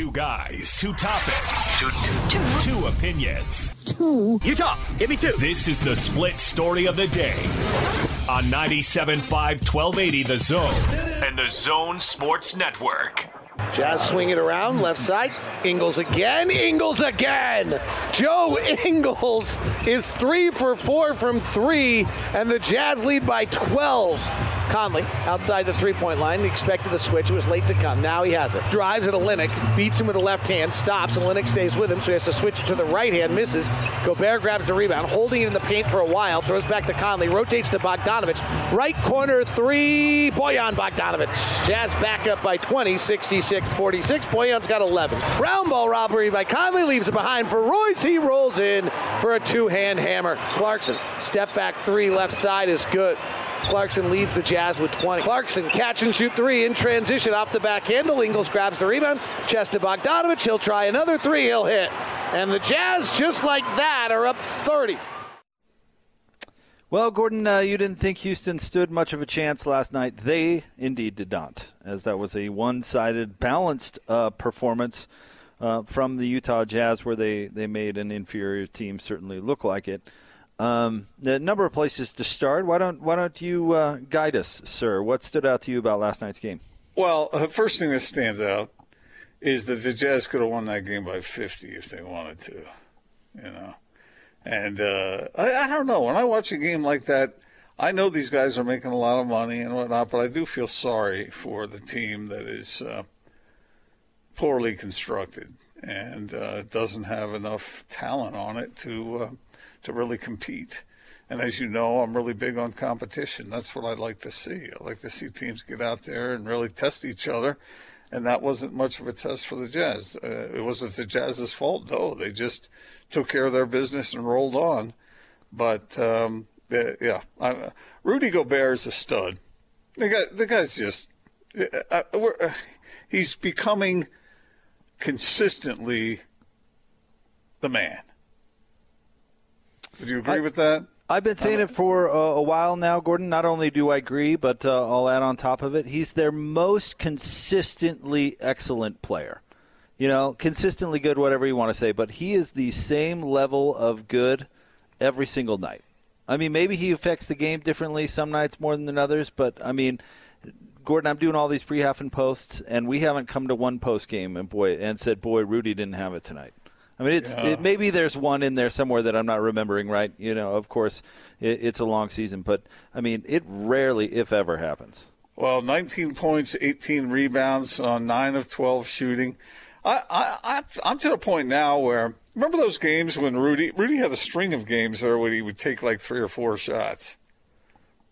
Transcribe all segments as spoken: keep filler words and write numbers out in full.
Two guys, two topics, two, two, two. two opinions. Two. You talk. Give me two. This is the split story of the day on ninety-seven point five, twelve eighty The Zone and The Zone Sports Network. Jazz swing it around, left side. Ingles again, Ingles again. Joe Ingles is three for four from three, and the Jazz lead by twelve. Conley, outside the three-point line, expected the switch. It was late to come. Now he has it. Drives at Olynyk, beats him with the left hand, stops, and Olynyk stays with him, so he has to switch to the right hand, misses. Gobert grabs the rebound, holding it in the paint for a while, throws back to Conley, rotates to Bogdanović. Right corner three, Bojan Bogdanović. Jazz back up by twenty, sixty-six forty-six. Bojan's got eleven. Round ball robbery by Conley, leaves it behind for Royce. He rolls in for a two-hand hammer. Clarkson, step back three, left side is good. Clarkson leads the Jazz with twenty. Clarkson, catch and shoot three in transition off the back handle. Ingles grabs the rebound. Chest to Bogdanović. He'll try another three. He'll hit. And the Jazz, just like that, are up thirty. Well, Gordon, uh, you didn't think Houston stood much of a chance last night. They indeed did not, as that was a one-sided, balanced uh, performance uh, from the Utah Jazz, where they, they made an inferior team certainly look like it. Um, the number of places to start. Why don't why don't you uh, guide us, sir? What stood out to you about last night's game? Well, the first thing that stands out is that the Jazz could have won that game by fifty if they wanted to, you know. And uh, I, I don't know. When I watch a game like that, I know these guys are making a lot of money and whatnot, but I do feel sorry for the team that is uh, poorly constructed and uh, doesn't have enough talent on it to. Uh, to really compete. And as you know, I'm really big on competition. That's what I like to see. I like to see teams get out there and really test each other, and that wasn't much of a test for the Jazz. Uh, it wasn't the Jazz's fault, though. They just took care of their business and rolled on. But, um, yeah, I'm, Rudy Gobert is a stud. The, guy, the guy's just uh, we're, uh, he's becoming consistently the man. Would you agree I, with that? I've been saying it for a, a while now, Gordon. Not only do I agree, but uh, I'll add on top of it, he's their most consistently excellent player. You know, consistently good, whatever you want to say, but he is the same level of good every single night. I mean, maybe he affects the game differently some nights more than others, but, I mean, Gordon, I'm doing all these pre-half and posts, and we haven't come to one post game and boy and said, boy, Rudy didn't have it tonight. I mean, it's yeah. it, maybe there's one in there somewhere that I'm not remembering right. You know, of course, it, it's a long season. But, I mean, it rarely, if ever, happens. Well, nineteen points, eighteen rebounds on nine of twelve shooting. I, I, I, I'm to the point now where – remember those games when Rudy – Rudy had a string of games there where he would take like three or four shots.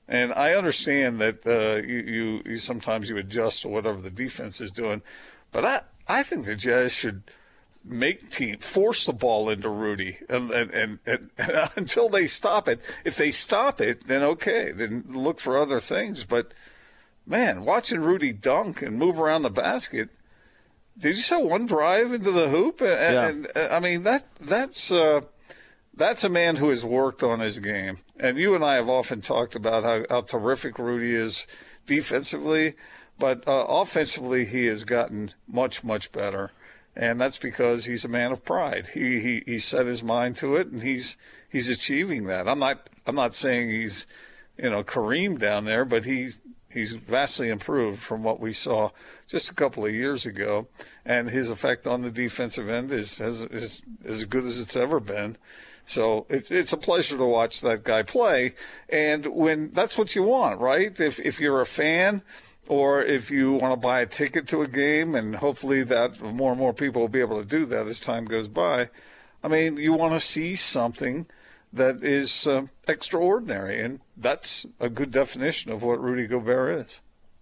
And I understand that uh, you, you, you sometimes you adjust to whatever the defense is doing. But I, I think the Jazz should – make team force the ball into Rudy and and, and and and until they stop it. If they stop it, then okay, then look for other things. But man, watching Rudy dunk and move around the basket, did you see one drive into the hoop? And, yeah. and, and I mean that that's uh, that's a man who has worked on his game. And you and I have often talked about how, how terrific Rudy is defensively, but uh, offensively he has gotten much much better. And that's because he's a man of pride. He he he set his mind to it, and he's he's achieving that. I'm not I'm not saying he's, you know, Kareem down there, but he's he's vastly improved from what we saw just a couple of years ago. And his effect on the defensive end is is is, is as good as it's ever been. So it's it's a pleasure to watch that guy play. And when that's what you want, right? If if you're a fan. Or if you want to buy a ticket to a game, and hopefully that more and more people will be able to do that as time goes by. I mean, you want to see something that is uh, extraordinary, and that's a good definition of what Rudy Gobert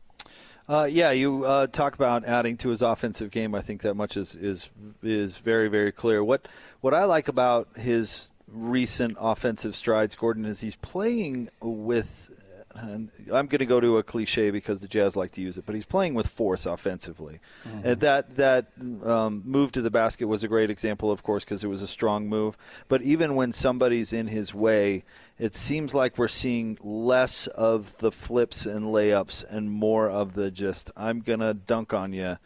is. Uh, yeah, you uh, talk about adding to his offensive game. I think that much is is is very, very clear. What what I like about his recent offensive strides, Gordon, is he's playing with. And I'm going to go to a cliche because the Jazz like to use it, but he's playing with force offensively. Mm-hmm. And that that um, move to the basket was a great example, of course, because it was a strong move. But even when somebody's in his way, it seems like we're seeing less of the flips and layups and more of the just, I'm going to dunk on you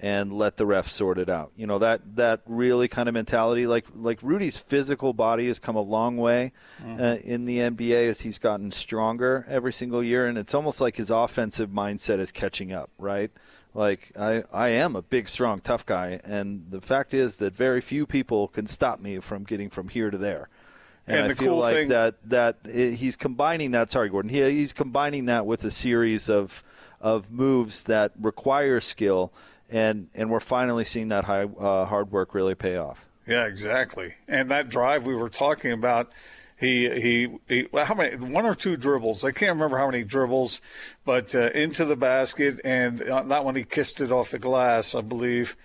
and let the ref sort it out. You know, that that really kind of mentality, like like Rudy's physical body has come a long way mm. uh, in the N B A as he's gotten stronger every single year, and it's almost like his offensive mindset is catching up, right? Like, I, I am a big, strong, tough guy, and the fact is that very few people can stop me from getting from here to there. And, and I feel cool like thing- that, that he's combining that – sorry, Gordon. He, he's combining that with a series of of moves that require skill, and, and we're finally seeing that high, uh, hard work really pay off. Yeah, exactly. And that drive we were talking about – He, he he how many one or two dribbles I can't remember how many dribbles but uh, into the basket, and that one he kissed it off the glass, I believe,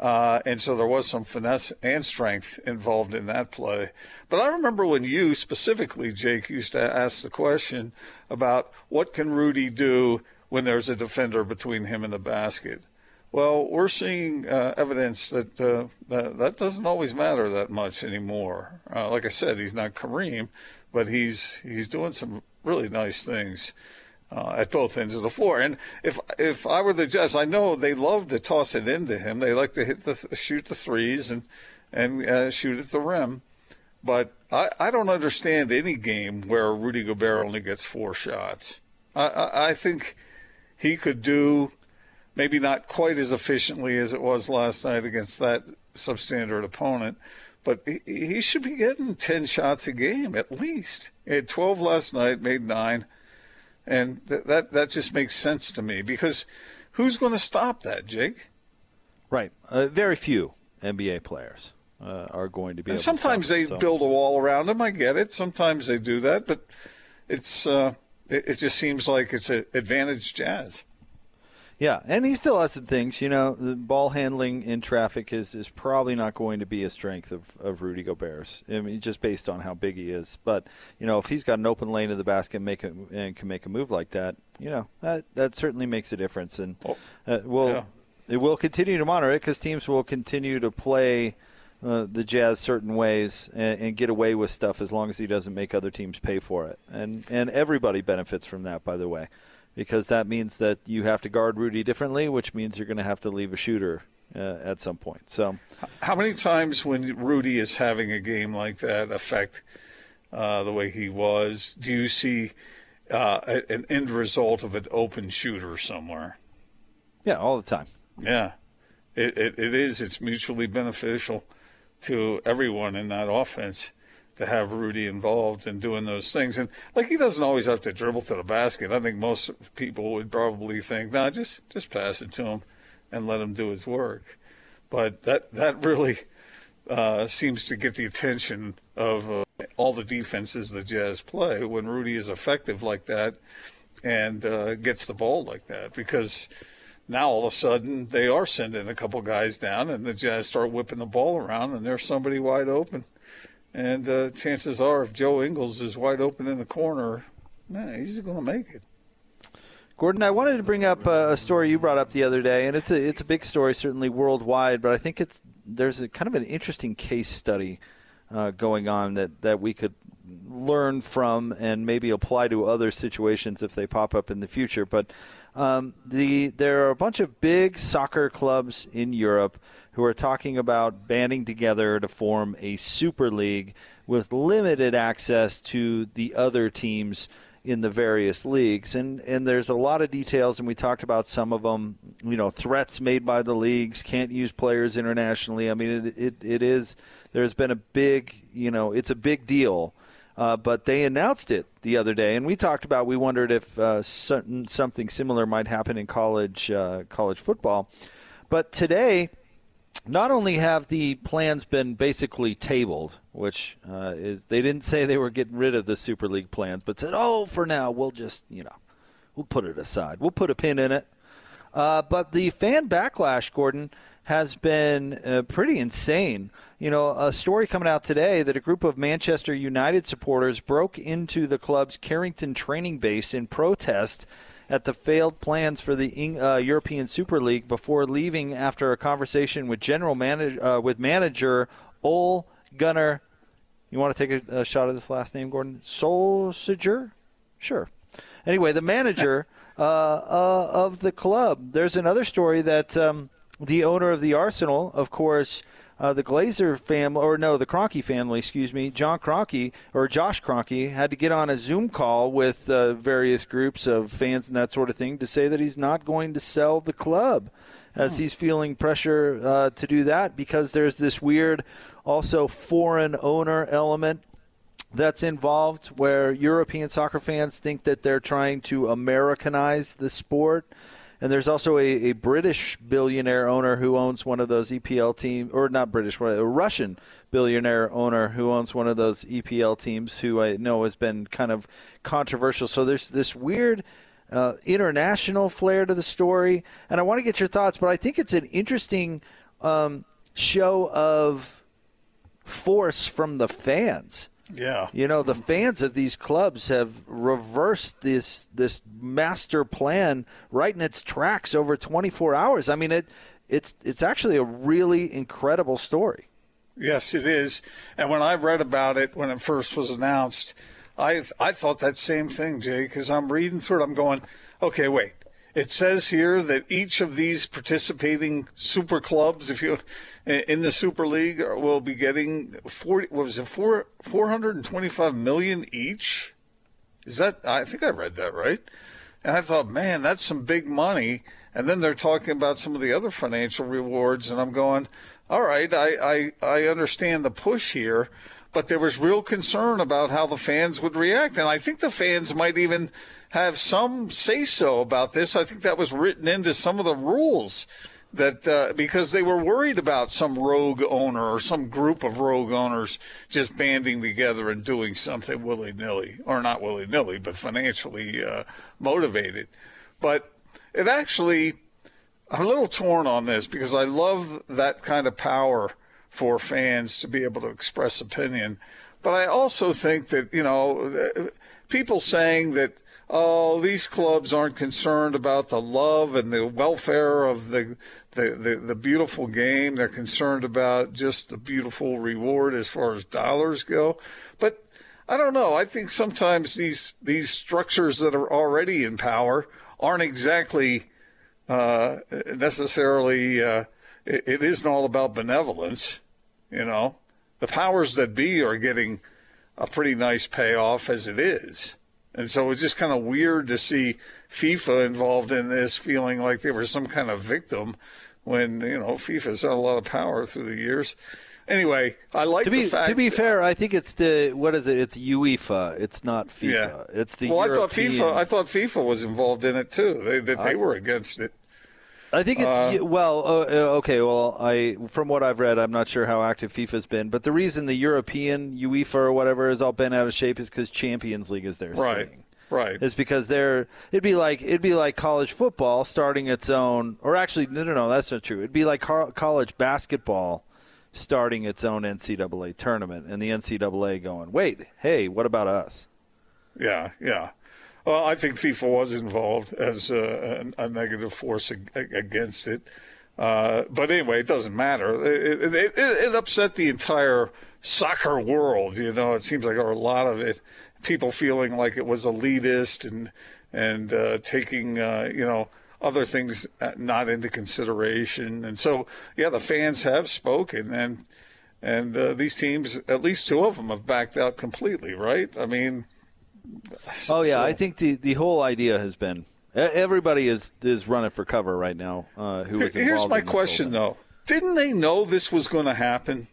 uh, and so there was some finesse and strength involved in that play. But I remember when you specifically, Jake, used to ask the question about what can Rudy do when there's a defender between him and the basket. Well, we're seeing uh, evidence that, uh, that that doesn't always matter that much anymore. Uh, like I said, he's not Kareem, but he's he's doing some really nice things uh, at both ends of the floor. And if if I were the Jazz, I know they love to toss it into him. They like to hit the th- shoot the threes and and uh, shoot at the rim. But I, I don't understand any game where Rudy Gobert only gets four shots. I I, I think he could do. Maybe not quite as efficiently as it was last night against that substandard opponent, but he, he should be getting ten shots a game at least. He had twelve last night, made nine, and th- that that just makes sense to me, because who's going to stop that, Jake? Right. Uh, very few N B A players uh, are going to be. And able sometimes to stop they it, so. build a wall around them. I get it. Sometimes they do that, but it's uh, it, it just seems like it's an advantage Jazz. Yeah, and he still has some things. You know, the ball handling in traffic is, is probably not going to be a strength of, of Rudy Gobert's, I mean, just based on how big he is. But, you know, if he's got an open lane to the basket and, make a, and can make a move like that, you know, that, that certainly makes a difference. And uh, we'll, yeah. it will continue to monitor it, because teams will continue to play uh, the Jazz certain ways and, and get away with stuff as long as he doesn't make other teams pay for it. And, and everybody benefits from that, by the way. Because that means that you have to guard Rudy differently, which means you're going to have to leave a shooter uh, at some point. So, how many times when Rudy is having a game like that affect uh, the way he was, do you see uh, an end result of an open shooter somewhere? Yeah, all the time. Yeah, it, it it is. It's mutually beneficial to everyone in that offense to have Rudy involved and doing those things. And, like, he doesn't always have to dribble to the basket. I think most people would probably think, no, nah, just just pass it to him and let him do his work. But that, that really uh, seems to get the attention of uh, all the defenses the Jazz play when Rudy is effective like that and uh, gets the ball like that, because now all of a sudden they are sending a couple guys down and the Jazz start whipping the ball around and there's somebody wide open. And uh, chances are, if Joe Ingles is wide open in the corner, nah, he's going to make it. Gordon, I wanted to bring up a story you brought up the other day, and it's a it's a big story, certainly worldwide. But I think it's there's a kind of an interesting case study uh, going on that, that we could learn from and maybe apply to other situations if they pop up in the future. But um, the there are a bunch of big soccer clubs in Europe who are talking about banding together to form a super league with limited access to the other teams in the various leagues. And and there's a lot of details, and we talked about some of them, you know, threats made by the leagues, can't use players internationally. I mean, it it, it is, there's been a big, you know, it's a big deal. Uh, but they announced it the other day, and we talked about, we wondered if uh, certain, something similar might happen in college uh, college football. But today, not only have the plans been basically tabled, which uh, is they didn't say they were getting rid of the Super League plans, but said, oh, for now, we'll just, you know, we'll put it aside. We'll put a pin in it. Uh, but the fan backlash, Gordon, has been uh, pretty insane. You know, a story coming out today that a group of Manchester United supporters broke into the club's Carrington training base in protest at the failed plans for the uh, European Super League before leaving after a conversation with general manager uh, with manager Ole Gunnar. You want to take a, a shot at this last name, Gordon? Solskjær? Sure. Anyway, the manager uh, uh, of the club. There's another story that um, the owner of the Arsenal, of course, uh, the Glazer family, or no, the Kroenke family, excuse me, John Kroenke, or Josh Kroenke, had to get on a Zoom call with uh, various groups of fans and that sort of thing to say that he's not going to sell the club, as he's feeling pressure uh, to do that because there's this weird also foreign owner element that's involved where European soccer fans think that they're trying to Americanize the sport. And there's also a, a British billionaire owner who owns one of those E P L teams, or not British, a Russian billionaire owner who owns one of those E P L teams who I know has been kind of controversial. So there's this weird Uh, international flair to the story, and I want to get your thoughts, but I think it's an interesting um, show of force from the fans. Yeah. You know, the fans of these clubs have reversed this this master plan right in its tracks over twenty-four hours. I mean, it it's it's actually a really incredible story. Yes, it is. And when I read about it, when it first was announced, I I thought that same thing, Jay, because I'm reading through it. I'm going, okay, wait. It says here that each of these participating super clubs, if you in the Super League, will be getting forty. What was it? Four four hundred and twenty-five million each. Is that? I think I read that right. And I thought, man, that's some big money. And then they're talking about some of the other financial rewards, and I'm going, all right, I I, I understand the push here. But there was real concern about how the fans would react. And I think the fans might even have some say-so about this. I think that was written into some of the rules that uh, because they were worried about some rogue owner or some group of rogue owners just banding together and doing something willy-nilly, or not willy-nilly, but financially uh, motivated. But it actually, I'm a little torn on this because I love that kind of power for fans to be able to express opinion. But I also think that, you know, people saying that, oh, these clubs aren't concerned about the love and the welfare of the the, the, the beautiful game. They're concerned about just the beautiful reward as far as dollars go. But I don't know. I think sometimes these, these structures that are already in power aren't exactly uh, necessarily uh, – it isn't all about benevolence, you know. The powers that be are getting a pretty nice payoff as it is. And so it's just kind of weird to see FIFA involved in this, feeling like they were some kind of victim when, you know, FIFA's had a lot of power through the years. Anyway, I like to be, the fact To be fair, I think it's the, what is it? It's UEFA. It's not FIFA. Yeah. It's the Well, European... I thought FIFA I thought FIFA was involved in it too, they, that they I... were against it. I think it's uh, well, uh, okay. Well, I from what I've read, I'm not sure how active FIFA's been, but the reason the European UEFA or whatever is all bent out of shape is because Champions League is their right, thing. Right. It's because they're. It'd be like it'd be like college football starting its own, or actually, no, no, no, that's not true. It'd be like co- college basketball starting its own N C double A tournament, and the N C double A going, wait, hey, what about us? Yeah. Yeah. Well, I think FIFA was involved as a, a negative force against it. Uh, but anyway, it doesn't matter. It, it, it upset the entire soccer world. You know, it seems like a lot of it, people feeling like it was elitist and and uh, taking, uh, you know, other things not into consideration. And so, yeah, the fans have spoken. And, and uh, these teams, at least two of them, have backed out completely, right? I mean... Oh yeah, so. I think the, the whole idea has been everybody is, is running for cover right now. Uh, who was involved? Here's my in question though: didn't they know this was going to happen?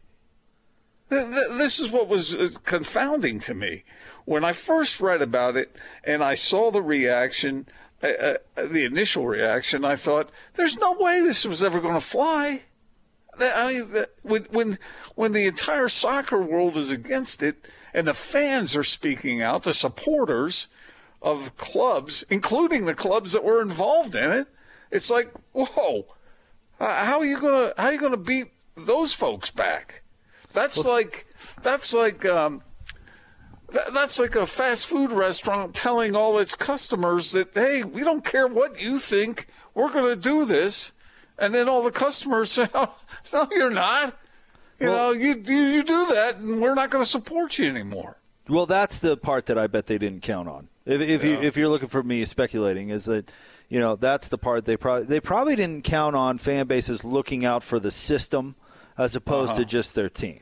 This is what was confounding to me when I first read about it and I saw the reaction, uh, the initial reaction. I thought, "There's no way this was ever going to fly." I mean, when when when the entire soccer world is against it. And the fans are speaking out, the supporters of clubs, including the clubs that were involved in it. It's like, whoa, uh, how are you gonna how are you gonna beat those folks back? That's well, like that's like um, th- that's like a fast food restaurant telling all its customers that, hey, we don't care what you think, we're gonna do this, and then all the customers say, oh, no, you're not. You well, know, you, you you do that, and we're not going to support you anymore. Well, that's the part that I bet they didn't count on, If, if yeah. you if you're looking for me speculating, is that, you know, that's the part they probably they probably didn't count on fan bases looking out for the system as opposed uh-huh. to just their team.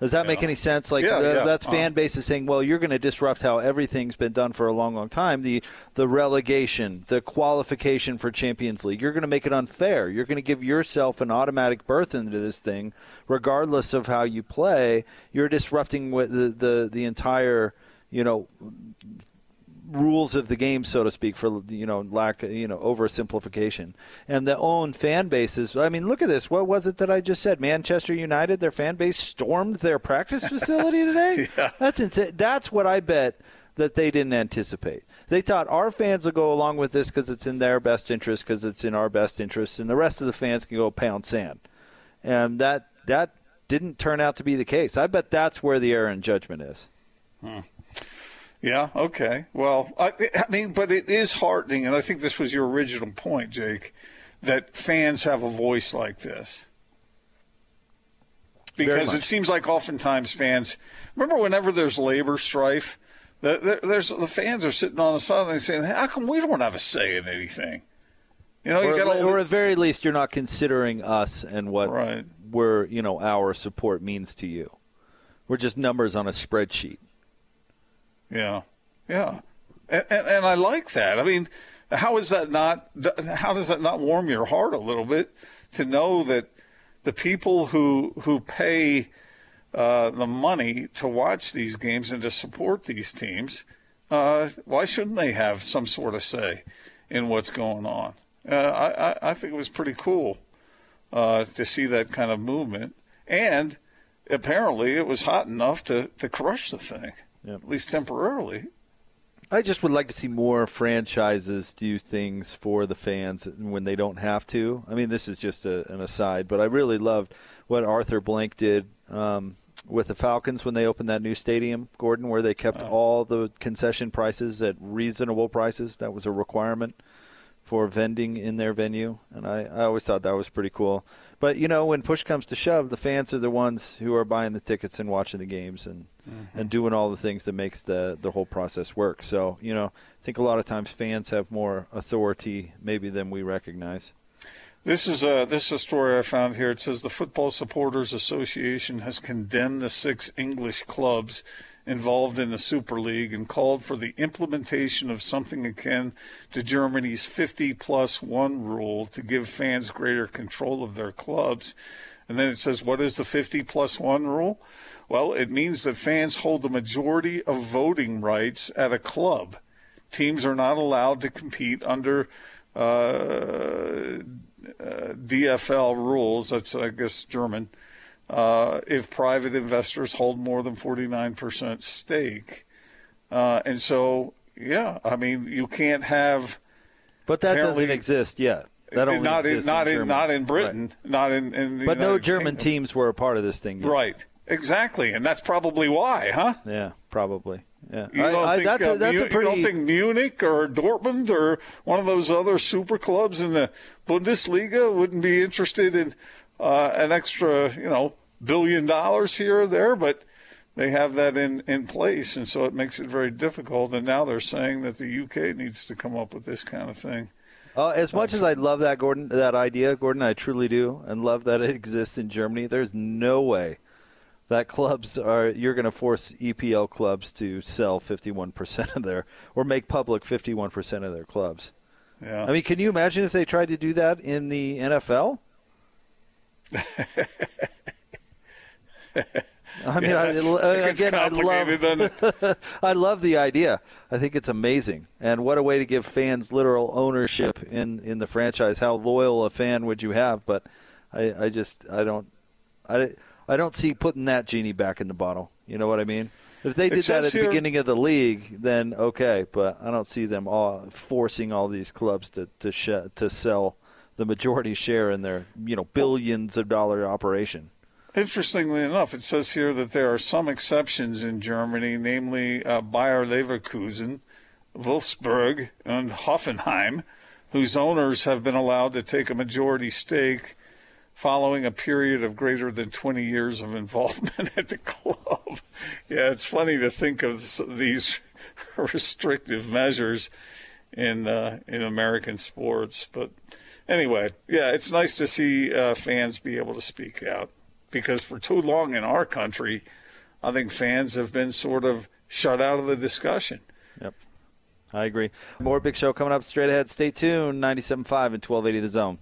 Does that yeah. make any sense? Like yeah, the, yeah. that's uh-huh. fan bases saying, well, you're going to disrupt how everything's been done for a long, long time. The the relegation, the qualification for Champions League, you're going to make it unfair. You're going to give yourself an automatic berth into this thing, regardless of how you play. You're disrupting with the the, the entire, you know, rules of the game, so to speak, for, you know, lack, you know, oversimplification. And their own fan bases, I mean, look at this. What was it that I just said? Manchester United, their fan base stormed their practice facility today? yeah. That's insane. That's what I bet that they didn't anticipate. They thought our fans will go along with this because it's in their best interest, because it's in our best interest, and the rest of the fans can go pound sand. And that that didn't turn out to be the case. I bet that's where the error in judgment is. Hmm. Yeah, okay. Well, I, I mean, but it is heartening, and I think this was your original point, Jake, that fans have a voice like this. Because it seems like oftentimes fans – remember whenever there's labor strife, the, there's, the fans are sitting on the sideline saying, hey, how come we don't have a say in anything? You know, you or, gotta, or at very least you're not considering us and what right. we're, you know, our support means to you. We're just numbers on a spreadsheet. Yeah, yeah, and, and and I like that. I mean, how is that not? How does that not warm your heart a little bit to know that the people who who pay uh, the money to watch these games and to support these teams, uh, why shouldn't they have some sort of say in what's going on? Uh, I, I I think it was pretty cool uh, to see that kind of movement, and apparently it was hot enough to, to crush the thing. Yeah. At least temporarily. I just would like to see more franchises do things for the fans when they don't have to. I mean, this is just a, an aside, but I really loved what Arthur Blank did um, with the Falcons when they opened that new stadium, Gordon, where they kept oh. all the concession prices at reasonable prices. That was a requirement for vending in their venue, and I, I always thought that was pretty cool. But, you know, when push comes to shove, the fans are the ones who are buying the tickets and watching the games and, mm-hmm. and doing all the things that makes the, the whole process work. So, you know, I think a lot of times fans have more authority maybe than we recognize. This is a, this is a story I found here. It says the Football Supporters Association has condemned the six English clubs involved in the Super League and called for the implementation of something akin to Germany's fifty plus one rule to give fans greater control of their clubs. And then it says, what is the fifty plus one rule? Well, it means that fans hold the majority of voting rights at a club. Teams are not allowed to compete under uh, uh, D F L rules. That's, I guess, German. Uh, if private investors hold more than forty-nine percent stake. Uh, and so, yeah, I mean, you can't have. But that doesn't exist yet. That only not exists in, not in, in not in Britain, right. not in, in the But United no German Kingdom. Teams were a part of this thing yet. Right, exactly. And that's probably why, huh? Yeah, probably. Yeah, you don't, I, think, I, that's a, that's uh, a pretty... you don't think Munich or Dortmund or one of those other super clubs in the Bundesliga wouldn't be interested in Uh, an extra, you know, billion dollars here or there, but they have that in, in place, and so it makes it very difficult. And now they're saying that the U K needs to come up with this kind of thing. Uh, as much um, as I love that, Gordon, that idea, Gordon, I truly do, and love that it exists in Germany, there's no way that clubs are – you're going to force E P L clubs to sell fifty-one percent of their – or make public fifty-one percent of their clubs. Yeah. I mean, can you imagine if they tried to do that in the N F L? I mean, yeah, I, again, I love, I love the idea. I think it's amazing. And what a way to give fans literal ownership in, in the franchise. How loyal a fan would you have? But I, I just, I don't, I, I don't see putting that genie back in the bottle. You know what I mean? If they did it that at the here, beginning of the league, then okay. But I don't see them all forcing all these clubs to, to, sh- to sell the majority share in their, you know, billions of dollar operation. Interestingly enough, it says here that there are some exceptions in Germany, namely uh, Bayer Leverkusen, Wolfsburg, and Hoffenheim, whose owners have been allowed to take a majority stake following a period of greater than twenty years of involvement at the club. Yeah, it's funny to think of these restrictive measures in uh, in American sports. But anyway, yeah, it's nice to see uh, fans be able to speak out, because for too long in our country, I think fans have been sort of shut out of the discussion. Yep, I agree. More Big Show coming up straight ahead. Stay tuned, ninety-seven point five and twelve eighty The Zone.